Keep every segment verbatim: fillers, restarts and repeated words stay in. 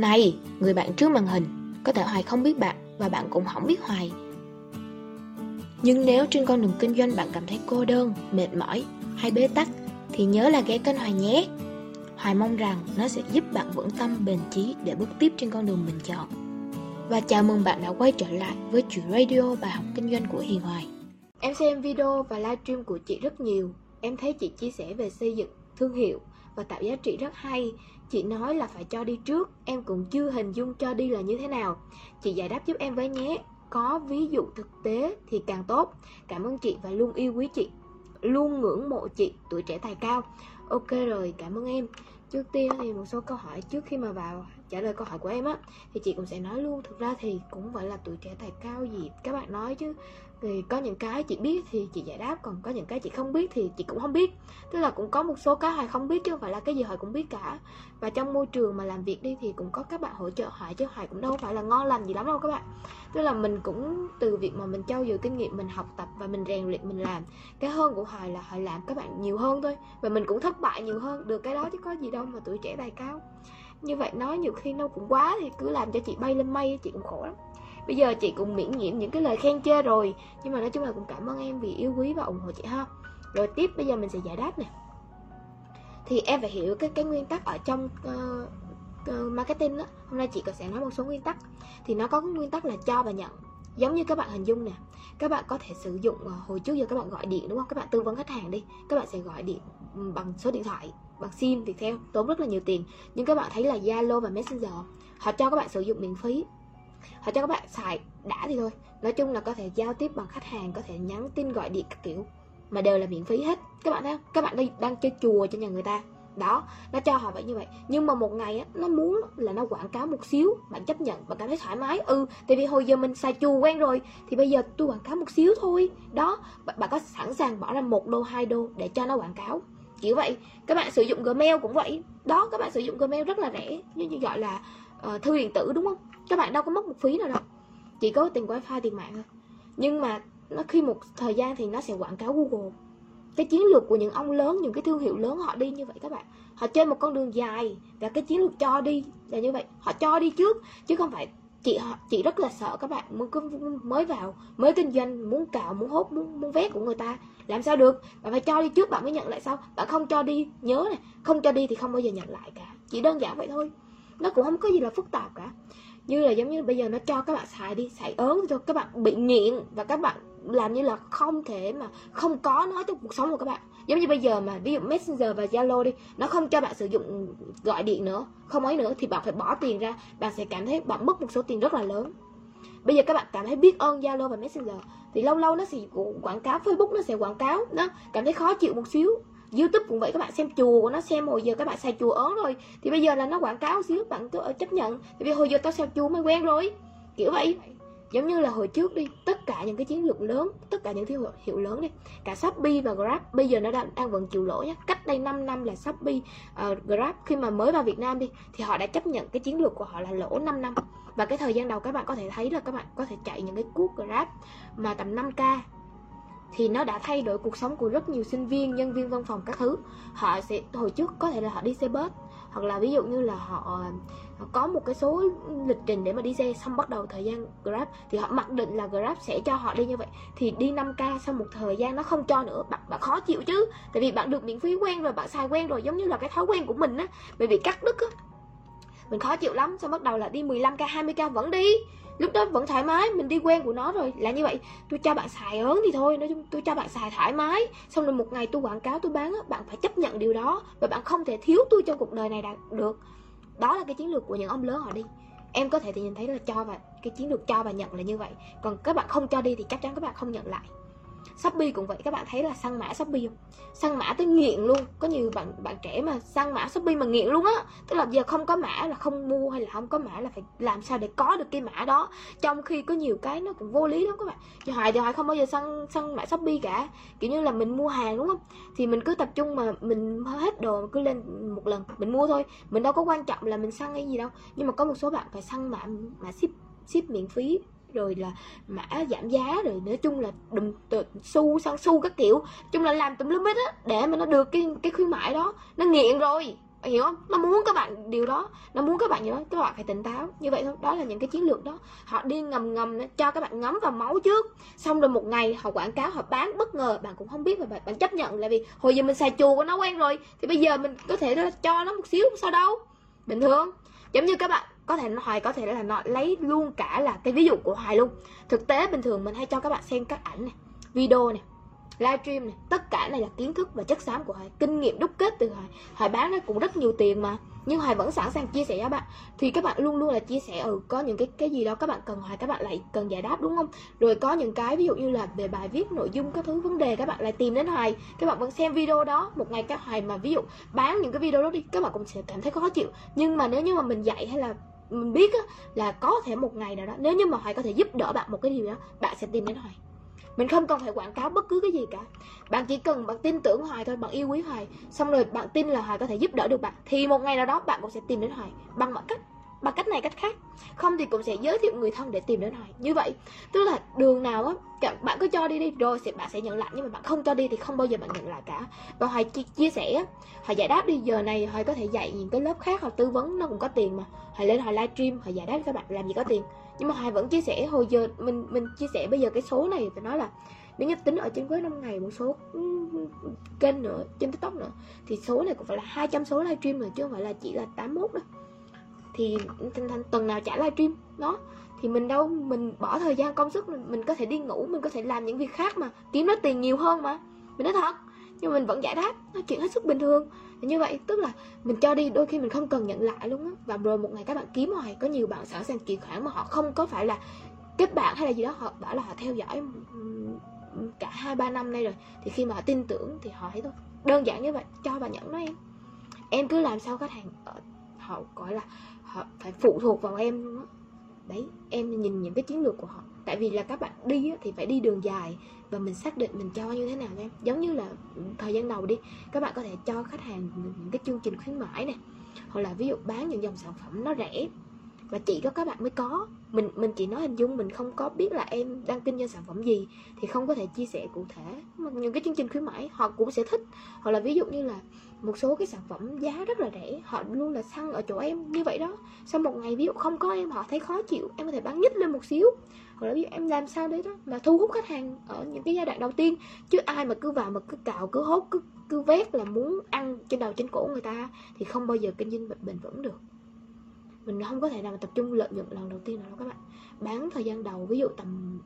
Này, người bạn trước màn hình, có thể Hoài không biết bạn và bạn cũng không biết Hoài. Nhưng nếu trên con đường kinh doanh bạn cảm thấy cô đơn, mệt mỏi hay bế tắc thì nhớ là ghé kênh Hoài nhé. Hoài mong rằng nó sẽ giúp bạn vững tâm, bền chí để bước tiếp trên con đường mình chọn. Và chào mừng bạn đã quay trở lại với Chuyện Radio bài học kinh doanh của Hiền Hoài. Em xem video và livestream của chị rất nhiều. Em thấy chị chia sẻ về xây dựng thương hiệu và tạo giá trị rất hay. Chị nói là phải cho đi trước. Em cũng chưa hình dung cho đi là như thế nào. Chị giải đáp giúp em với nhé. Có ví dụ thực tế thì càng tốt. Cảm ơn chị và luôn yêu quý chị, luôn ngưỡng mộ chị, tuổi trẻ tài cao. Ok rồi, cảm ơn em. Trước tiên thì một số câu hỏi trước khi mà vào trả lời câu hỏi của em á, thì chị cũng sẽ nói luôn. Thực ra thì cũng phải là tuổi trẻ tài cao gì các bạn nói chứ, vì có những cái chị biết thì chị giải đáp, còn có những cái chị không biết thì chị cũng không biết. Tức là cũng có một số cái Hoài không biết chứ không phải là cái gì Hoài cũng biết cả. Và trong môi trường mà làm việc đi thì cũng có các bạn hỗ trợ Hoài chứ Hoài cũng đâu phải là ngon lành gì lắm đâu các bạn. Tức là mình cũng từ việc mà mình trau dồi kinh nghiệm, mình học tập và mình rèn luyện, mình làm. Cái hơn của Hoài là Hoài làm các bạn nhiều hơn thôi, và mình cũng thất bại nhiều hơn, được cái đó chứ có gì đâu mà tuổi trẻ tài cao. Như vậy nói nhiều khi nó cũng quá, thì cứ làm cho chị bay lên mây, chị cũng khổ lắm. Bây giờ chị cũng miễn nhiễm những cái lời khen chê rồi, nhưng mà nói chung là cũng cảm ơn em vì yêu quý và ủng hộ chị ha. Rồi tiếp bây giờ mình sẽ giải đáp nè. Thì em phải hiểu cái cái nguyên tắc ở trong uh, uh, marketing đó. Hôm nay chị có sẽ nói một số nguyên tắc. Thì nó có cái nguyên tắc là cho và nhận. Giống như các bạn hình dung nè, các bạn có thể sử dụng, uh, hồi trước giờ các bạn gọi điện đúng không? Các bạn tư vấn khách hàng đi, các bạn sẽ gọi điện bằng số điện thoại, bằng sim Viettel, tốn rất là nhiều tiền. Nhưng các bạn thấy là Zalo và Messenger họ cho các bạn sử dụng miễn phí, họ cho các bạn xài đã thì thôi. Nói chung là có thể giao tiếp bằng khách hàng, có thể nhắn tin, gọi điện các kiểu, mà đều là miễn phí hết. Các bạn thấy không? Các bạn đi, đang chơi chùa cho nhà người ta. Đó, nó cho họ vậy như vậy. Nhưng mà một ngày á, nó muốn là nó quảng cáo một xíu. Bạn chấp nhận, bạn cảm thấy thoải mái. Ừ, tại vì hồi giờ mình xài chùa quen rồi, thì bây giờ tôi quảng cáo một xíu thôi. Đó, bạn có sẵn sàng bỏ ra một đô, hai đô để cho nó quảng cáo kiểu vậy. Các bạn sử dụng Gmail cũng vậy. Đó, các bạn sử dụng Gmail rất là rẻ, như gọi là uh, thư điện tử đúng không? Các bạn đâu có mất một phí nào đâu, chỉ có tiền wifi, tiền mạng thôi. Nhưng mà nó khi một thời gian thì nó sẽ quảng cáo Google. Cái chiến lược của những ông lớn, những cái thương hiệu lớn họ đi như vậy các bạn. Họ chơi một con đường dài và cái chiến lược cho đi là như vậy. Họ cho đi trước chứ không phải chị chị rất là sợ các bạn mới vào, mới kinh doanh, muốn cạo, muốn hốt, muốn muốn vét của người ta. Làm sao được? Bạn phải cho đi trước bạn mới nhận lại sau. Bạn không cho đi, nhớ này, không cho đi thì không bao giờ nhận lại cả. Chỉ đơn giản vậy thôi. Nó cũng không có gì là phức tạp cả. Như là giống như bây giờ nó cho các bạn xài đi, xài ớn cho các bạn bị nghiện và các bạn làm như là không thể mà không có nó trong cuộc sống của các bạn. Giống như bây giờ mà ví dụ Messenger và Zalo đi, nó không cho bạn sử dụng gọi điện nữa, không ấy nữa, thì bạn phải bỏ tiền ra, bạn sẽ cảm thấy bạn mất một số tiền rất là lớn. Bây giờ các bạn cảm thấy biết ơn Zalo và Messenger thì lâu lâu nó sẽ quảng cáo, Facebook nó sẽ quảng cáo, nó cảm thấy khó chịu một xíu. YouTube cũng vậy, các bạn xem chùa của nó, xem hồi giờ các bạn xài chùa ớn rồi thì bây giờ là nó quảng cáo xíu, bạn cứ chấp nhận, tại vì hồi giờ tao xài chùa mới quen rồi, kiểu vậy. Giống như là hồi trước đi, tất cả những cái chiến lược lớn, tất cả những thương hiệu lớn đi, cả Shopee và Grab bây giờ nó đang, đang vẫn chịu lỗ nhé. Cách đây năm năm là Shopee, uh, Grab khi mà mới vào Việt Nam đi thì họ đã chấp nhận cái chiến lược của họ là lỗ năm năm. Và cái thời gian đầu các bạn có thể thấy là các bạn có thể chạy những cái cuốc Grab mà tầm năm k thì nó đã thay đổi cuộc sống của rất nhiều sinh viên, nhân viên văn phòng các thứ. Họ sẽ hồi trước có thể là họ đi xe bus, hoặc là ví dụ như là họ, họ có một cái số lịch trình để mà đi xe, xong bắt đầu thời gian Grab thì họ mặc định là Grab sẽ cho họ đi như vậy. Thì đi năm k sau một thời gian nó không cho nữa, bạn, bạn khó chịu chứ, tại vì bạn được miễn phí quen rồi, bạn xài quen rồi, giống như là cái thói quen của mình á, mình bị cắt đứt á, mình khó chịu lắm. Xong bắt đầu là đi mười lăm k, hai mươi k vẫn đi, lúc đó vẫn thoải mái, mình đi quen của nó rồi là như vậy. Tôi cho bạn xài ớn thì thôi, nói chung tôi cho bạn xài thoải mái, xong rồi một ngày tôi quảng cáo, tôi bán, bạn phải chấp nhận điều đó và bạn không thể thiếu tôi trong cuộc đời này được. Đó là cái chiến lược của những ông lớn họ đi. Em có thể thì nhìn thấy là cho và cái chiến lược cho và nhận là như vậy. Còn các bạn không cho đi thì chắc chắn các bạn không nhận lại. Shopee cũng vậy, các bạn thấy là săn mã Shopee không? Săn mã tới nghiện luôn. Có nhiều bạn bạn trẻ mà săn mã Shopee mà nghiện luôn á. Tức là giờ không có mã là không mua, hay là không có mã là phải làm sao để có được cái mã đó. Trong khi có nhiều cái nó cũng vô lý lắm các bạn. Chị Hoài thì Hoài không bao giờ săn săn mã Shopee cả. Kiểu như là mình mua hàng đúng không? Thì mình cứ tập trung mà mình hết đồ cứ lên một lần mình mua thôi. Mình đâu có quan trọng là mình săn hay gì đâu. Nhưng mà có một số bạn phải săn mã mã ship ship miễn phí, rồi là mã giảm giá, rồi nói chung là đùm xu sang xu các kiểu, chung là làm tùm lum hết á để mà nó được cái cái khuyến mãi đó. Nó nghiện rồi, hiểu không? Nó muốn các bạn điều đó, nó muốn các bạn gì đó, các bạn phải tỉnh táo như vậy thôi. Đó là những cái chiến lược đó, họ đi ngầm ngầm cho các bạn ngấm vào máu trước, xong rồi một ngày họ quảng cáo, họ bán bất ngờ, bạn cũng không biết, mà bạn chấp nhận, là vì hồi giờ mình xài chùa của nó quen rồi, thì bây giờ mình có thể cho nó một xíu sao đâu, bình thường. Giống như các bạn có thể Hoài có thể là nó lấy luôn cả là cái ví dụ của Hoài luôn. Thực tế bình thường mình hay cho các bạn xem các ảnh này, video này, livestream này, tất cả này là kiến thức và chất xám của Hoài, kinh nghiệm đúc kết từ Hoài. Hoài bán nó cũng rất nhiều tiền mà, nhưng Hoài vẫn sẵn sàng chia sẻ với bạn. Thì các bạn luôn luôn là chia sẻ, ừ có những cái cái gì đó các bạn cần hỏi, các bạn lại cần giải đáp, đúng không? Rồi có những cái ví dụ như là về bài viết, nội dung, các thứ vấn đề các bạn lại tìm đến Hoài, các bạn vẫn xem video đó. Một ngày các Hoài mà ví dụ bán những cái video đó đi, các bạn cũng sẽ cảm thấy khó chịu. Nhưng mà nếu như mà mình dạy hay là mình biết á, là có thể một ngày nào đó, nếu như mà Hoài có thể giúp đỡ bạn một cái điều đó, bạn sẽ tìm đến Hoài. Mình không cần phải quảng cáo bất cứ cái gì cả, bạn chỉ cần bạn tin tưởng Hoài thôi, bạn yêu quý Hoài, xong rồi bạn tin là Hoài có thể giúp đỡ được bạn, thì một ngày nào đó bạn cũng sẽ tìm đến Hoài bằng mọi cách, bằng cách này cách khác, không thì cũng sẽ giới thiệu người thân để tìm đến Hoài. Như vậy tức là đường nào á bạn cứ cho đi đi rồi sẽ bạn sẽ nhận lại, nhưng mà bạn không cho đi thì không bao giờ bạn nhận lại cả. Và Hoài chia, chia sẻ, Hoài giải đáp đi, giờ này Hoài có thể dạy những cái lớp khác, Hoài tư vấn nó cũng có tiền mà, Hoài lên Hoài livestream, Hoài giải đáp các bạn làm gì có tiền, nhưng mà Hoài vẫn chia sẻ. Hồi giờ mình mình chia sẻ bây giờ cái số này phải nói là nếu như tính ở trên với năm ngày một số kênh nữa, trên TikTok nữa, thì số này cũng phải là hai trăm số livestream rồi, chứ không phải là chỉ là tám mốt đâu. Thì tuần nào trả livestream đó, thì mình đâu, mình bỏ thời gian công sức, mình có thể đi ngủ, mình có thể làm những việc khác mà kiếm nó tiền nhiều hơn mà, mình nói thật. Nhưng mình vẫn giải đáp, nó chuyện hết sức bình thường. Như vậy tức là mình cho đi, đôi khi mình không cần nhận lại luôn á. Và rồi một ngày các bạn kiếm Hoài, có nhiều bạn sẵn sàng chuyển khoản mà họ không có phải là kết bạn hay là gì đó, họ bảo là họ theo dõi cả hai ba năm nay rồi, thì khi mà họ tin tưởng thì họ thấy thôi. Đơn giản như vậy, cho bạn nhận nó em. Em cứ làm sao khách hàng họ gọi là họ phải phụ thuộc vào em luôn á. Đấy, em nhìn những cái chiến lược của họ. Tại vì là các bạn đi thì phải đi đường dài, và mình xác định mình cho như thế nào em. Giống như là thời gian đầu đi, các bạn có thể cho khách hàng những cái chương trình khuyến mãi này, hoặc là ví dụ bán những dòng sản phẩm nó rẻ và chỉ có các bạn mới có. Mình mình chỉ nói hình dung, mình không có biết là em đang kinh doanh sản phẩm gì, thì không có thể chia sẻ cụ thể. Mà những cái chương trình khuyến mãi họ cũng sẽ thích. Hoặc là ví dụ như là một số cái sản phẩm giá rất là rẻ, họ luôn là săn ở chỗ em như vậy đó. Sau một ngày ví dụ không có em, họ thấy khó chịu, em có thể bán nhích lên một xíu. Hoặc là ví dụ em làm sao đấy đó mà thu hút khách hàng ở những cái giai đoạn đầu tiên. Chứ ai mà cứ vào mà cứ cào, cứ hốt, cứ, cứ vét là muốn ăn trên đầu trên cổ người ta, thì không bao giờ kinh doanh bền vững được. Mình không có thể nào mà tập trung lợi nhuận lần đầu tiên nào đâu các bạn. Bán thời gian đầu, ví dụ tầm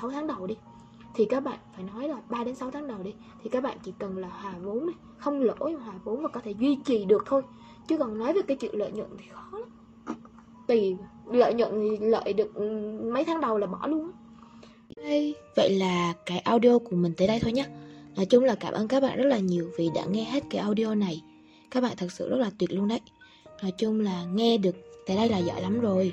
sáu tháng đầu đi, thì các bạn phải nói là ba đến sáu tháng đầu đi, thì các bạn chỉ cần là hòa vốn này, không lỗ, hòa vốn và có thể duy trì được thôi. Chứ còn nói về cái chuyện lợi nhuận thì khó lắm. Tùy lợi nhuận, lợi được mấy tháng đầu là bỏ luôn. Vậy là cái audio của mình tới đây thôi nhé. Nói chung là cảm ơn các bạn rất là nhiều vì đã nghe hết cái audio này. Các bạn thật sự rất là tuyệt luôn đấy. Nói chung là nghe được tại đây là giỏi lắm rồi.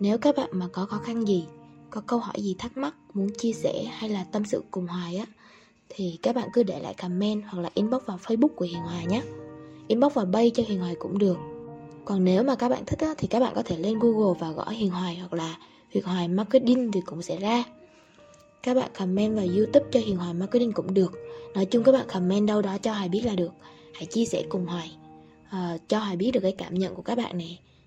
Nếu các bạn mà có khó khăn gì, có câu hỏi gì thắc mắc, muốn chia sẻ hay là tâm sự cùng Hoài á, thì các bạn cứ để lại comment hoặc là inbox vào Facebook của Hiền Hoài nhé. Inbox vào page cho Hiền Hoài cũng được. Còn nếu mà các bạn thích á, thì các bạn có thể lên Google và gõ Hiền Hoài hoặc là Hiền Hoài Marketing thì cũng sẽ ra. Các bạn comment vào YouTube cho Hiền Hoài Marketing cũng được. Nói chung các bạn comment đâu đó cho Hoài biết là được. Hãy chia sẻ cùng Hoài, à, cho Hoài biết được cái cảm nhận của các bạn nè,